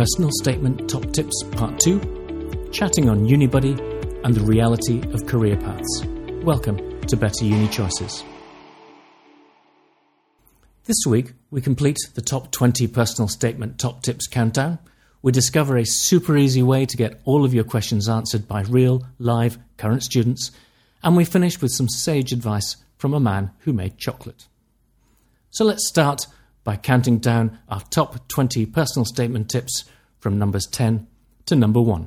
Personal Statement Top Tips Part 2, chatting on Unibuddy and the reality of career paths. Welcome to Better Uni Choices. This week, we complete the Top 20 Personal Statement Top Tips Countdown. We discover a super easy way to get all of your questions answered by real, live, current students. And we finish with some sage advice from a man who made chocolate. So let's start by counting down our top 20 personal statement tips from numbers 10 to number 1.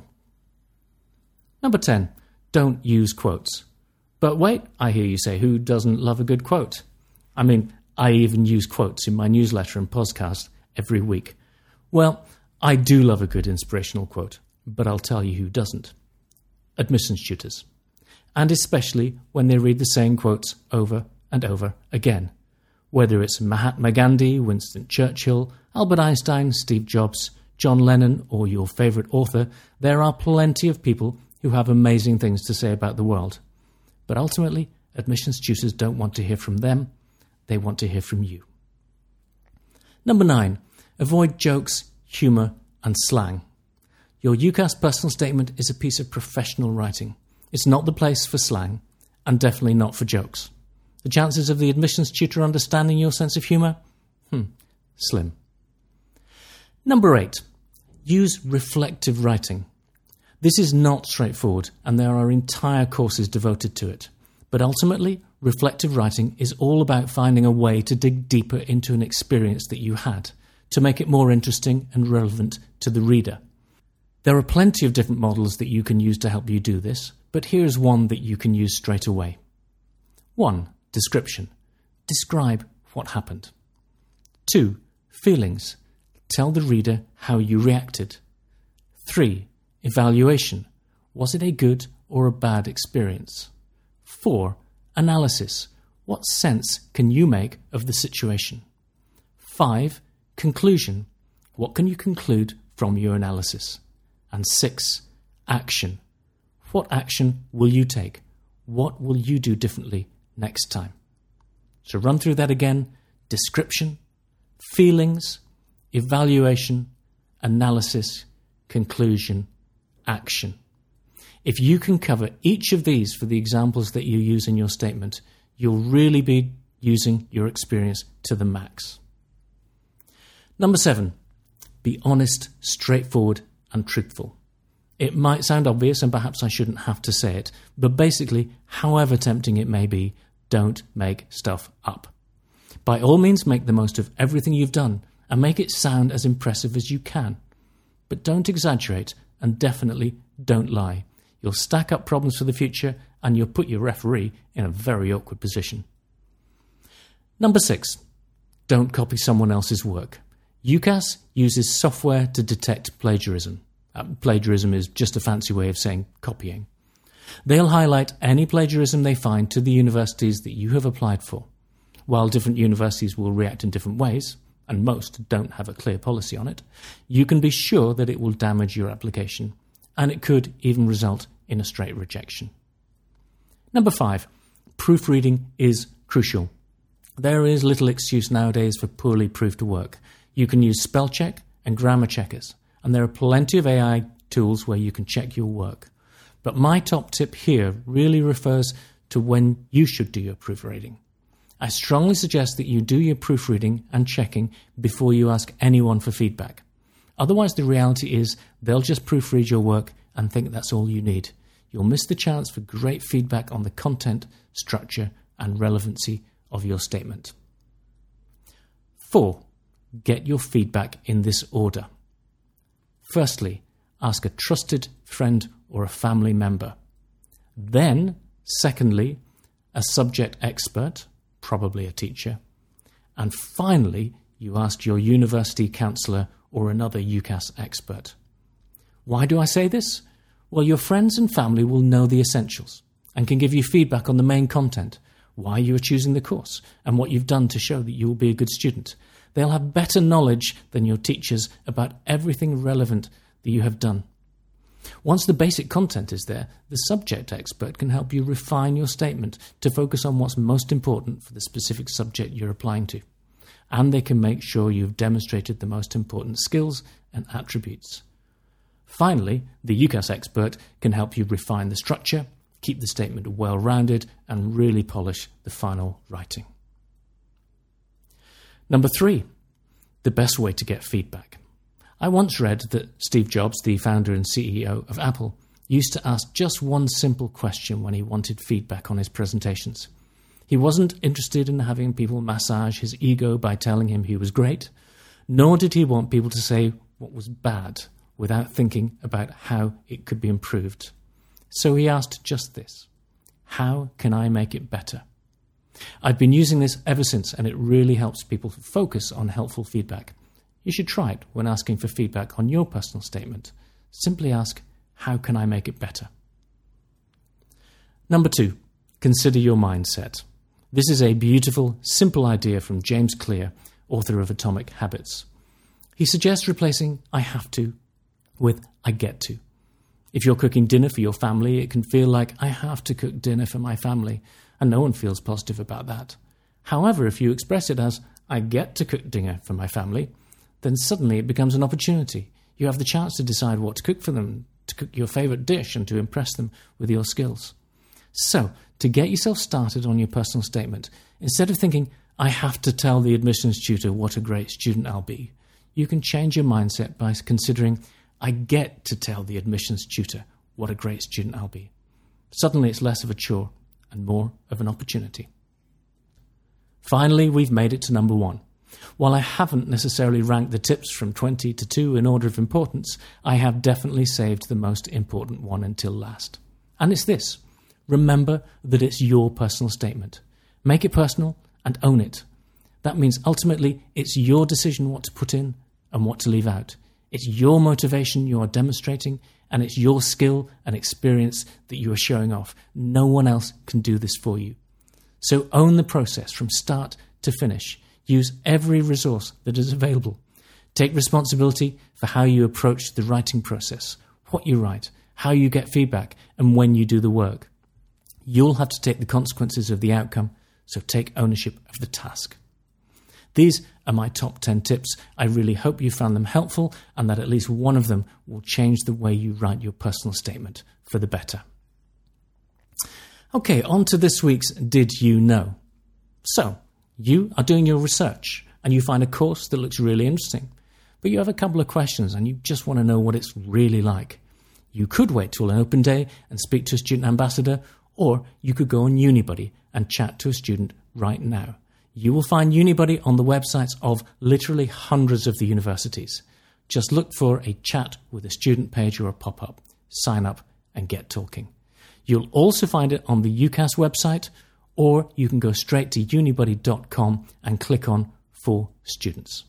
Number 10, don't use quotes. But wait, I hear you say, who doesn't love a good quote? I mean, I even use quotes in my newsletter and podcast every week. Well, I do love a good inspirational quote, but I'll tell you who doesn't. Admissions tutors. And especially when they read the same quotes over and over again. Whether it's Mahatma Gandhi, Winston Churchill, Albert Einstein, Steve Jobs, John Lennon, or your favourite author, there are plenty of people who have amazing things to say about the world. But ultimately, admissions tutors don't want to hear from them. They want to hear from you. Number 9. Avoid jokes, humour and slang. Your UCAS personal statement is a piece of professional writing. It's not the place for slang, and definitely not for jokes. The chances of the admissions tutor understanding your sense of humour? Slim. Number 8. Use reflective writing. This is not straightforward, and there are entire courses devoted to it. But ultimately, reflective writing is all about finding a way to dig deeper into an experience that you had, to make it more interesting and relevant to the reader. There are plenty of different models that you can use to help you do this, but here's one that you can use straight away. 1. Description. Describe what happened. 2. Feelings. Tell the reader how you reacted. 3. Evaluation. Was it a good or a bad experience? 4. Analysis. What sense can you make of the situation? 5. Conclusion. What can you conclude from your analysis? And 6. Action. What action will you take? What will you do differently next time? So run through that again. Description, feelings, evaluation, analysis, conclusion, action. If you can cover each of these for the examples that you use in your statement, you'll really be using your experience to the max. Number 7, be honest, straightforward, and truthful. It might sound obvious, and perhaps I shouldn't have to say it, but basically, however tempting it may be, don't make stuff up. By all means, make the most of everything you've done, and make it sound as impressive as you can. But don't exaggerate, and definitely don't lie. You'll stack up problems for the future, and you'll put your referee in a very awkward position. Number 6, don't copy someone else's work. UCAS uses software to detect plagiarism. Plagiarism is just a fancy way of saying copying. They'll highlight any plagiarism they find to the universities that you have applied for. While different universities will react in different ways, and most don't have a clear policy on it, you can be sure that it will damage your application, and it could even result in a straight rejection. Number 5, proofreading is crucial. There is little excuse nowadays for poorly proofed work. You can use spell check and grammar checkers. And there are plenty of AI tools where you can check your work. But my top tip here really refers to when you should do your proofreading. I strongly suggest that you do your proofreading and checking before you ask anyone for feedback. Otherwise, the reality is they'll just proofread your work and think that's all you need. You'll miss the chance for great feedback on the content, structure, and relevancy of your statement. 4. Get your feedback in this order. Firstly, ask a trusted friend or a family member. Then, secondly, a subject expert, probably a teacher. And finally, you ask your university counsellor or another UCAS expert. Why do I say this? Well, your friends and family will know the essentials and can give you feedback on the main content, why you are choosing the course, and what you've done to show that you will be a good student. They'll have better knowledge than your teachers about everything relevant that you have done. Once the basic content is there, the subject expert can help you refine your statement to focus on what's most important for the specific subject you're applying to. And they can make sure you've demonstrated the most important skills and attributes. Finally, the UCAS expert can help you refine the structure, keep the statement well-rounded, and really polish the final writing. Number 3, the best way to get feedback. I once read that Steve Jobs, the founder and CEO of Apple, used to ask just one simple question when he wanted feedback on his presentations. He wasn't interested in having people massage his ego by telling him he was great, nor did he want people to say what was bad without thinking about how it could be improved. So he asked just this: how can I make it better? I've been using this ever since, and it really helps people focus on helpful feedback. You should try it when asking for feedback on your personal statement. Simply ask, how can I make it better? Number 2, consider your mindset. This is a beautiful, simple idea from James Clear, author of Atomic Habits. He suggests replacing I have to with I get to. If you're cooking dinner for your family, it can feel like I have to cook dinner for my family, and no one feels positive about that. However, if you express it as I get to cook dinner for my family, then suddenly it becomes an opportunity. You have the chance to decide what to cook for them, to cook your favourite dish, and to impress them with your skills. So, to get yourself started on your personal statement, instead of thinking, I have to tell the admissions tutor what a great student I'll be, you can change your mindset by considering, I get to tell the admissions tutor what a great student I'll be. Suddenly it's less of a chore and more of an opportunity. Finally, we've made it to number 1. While I haven't necessarily ranked the tips from 20 to 2 in order of importance, I have definitely saved the most important one until last. And it's this: remember that it's your personal statement. Make it personal and own it. That means ultimately it's your decision what to put in and what to leave out. It's your motivation you are demonstrating, and it's your skill and experience that you are showing off. No one else can do this for you. So own the process from start to finish. Use every resource that is available. Take responsibility for how you approach the writing process, what you write, how you get feedback, and when you do the work. You'll have to take the consequences of the outcome, so take ownership of the task. These are my top 10 tips. I really hope you found them helpful and that at least one of them will change the way you write your personal statement for the better. Okay, on to this week's Did You Know? So, you are doing your research and you find a course that looks really interesting, but you have a couple of questions and you just want to know what it's really like. You could wait till an open day and speak to a student ambassador, or you could go on Unibuddy and chat to a student right now. You will find Unibuddy on the websites of literally hundreds of the universities. Just look for a chat with a student page or a pop-up. Sign up and get talking. You'll also find it on the UCAS website, or you can go straight to unibuddy.com and click on For Students.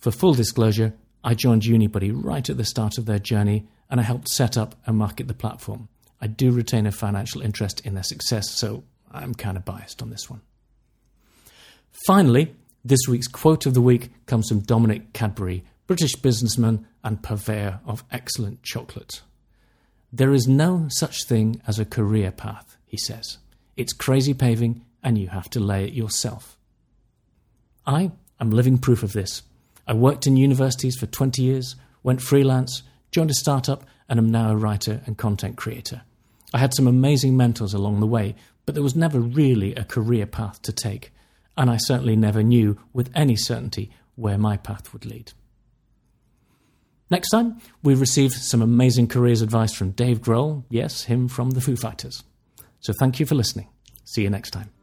For full disclosure, I joined Unibuddy right at the start of their journey and I helped set up and market the platform. I do retain a financial interest in their success, so I'm kind of biased on this one. Finally, this week's quote of the week comes from Dominic Cadbury, British businessman and purveyor of excellent chocolate. There is no such thing as a career path, he says. It's crazy paving and you have to lay it yourself. I am living proof of this. I worked in universities for 20 years, went freelance, joined a startup, and am now a writer and content creator. I had some amazing mentors along the way, but there was never really a career path to take. And I certainly never knew with any certainty where my path would lead. Next time, we received some amazing careers advice from Dave Grohl, yes, him from the Foo Fighters. So thank you for listening. See you next time.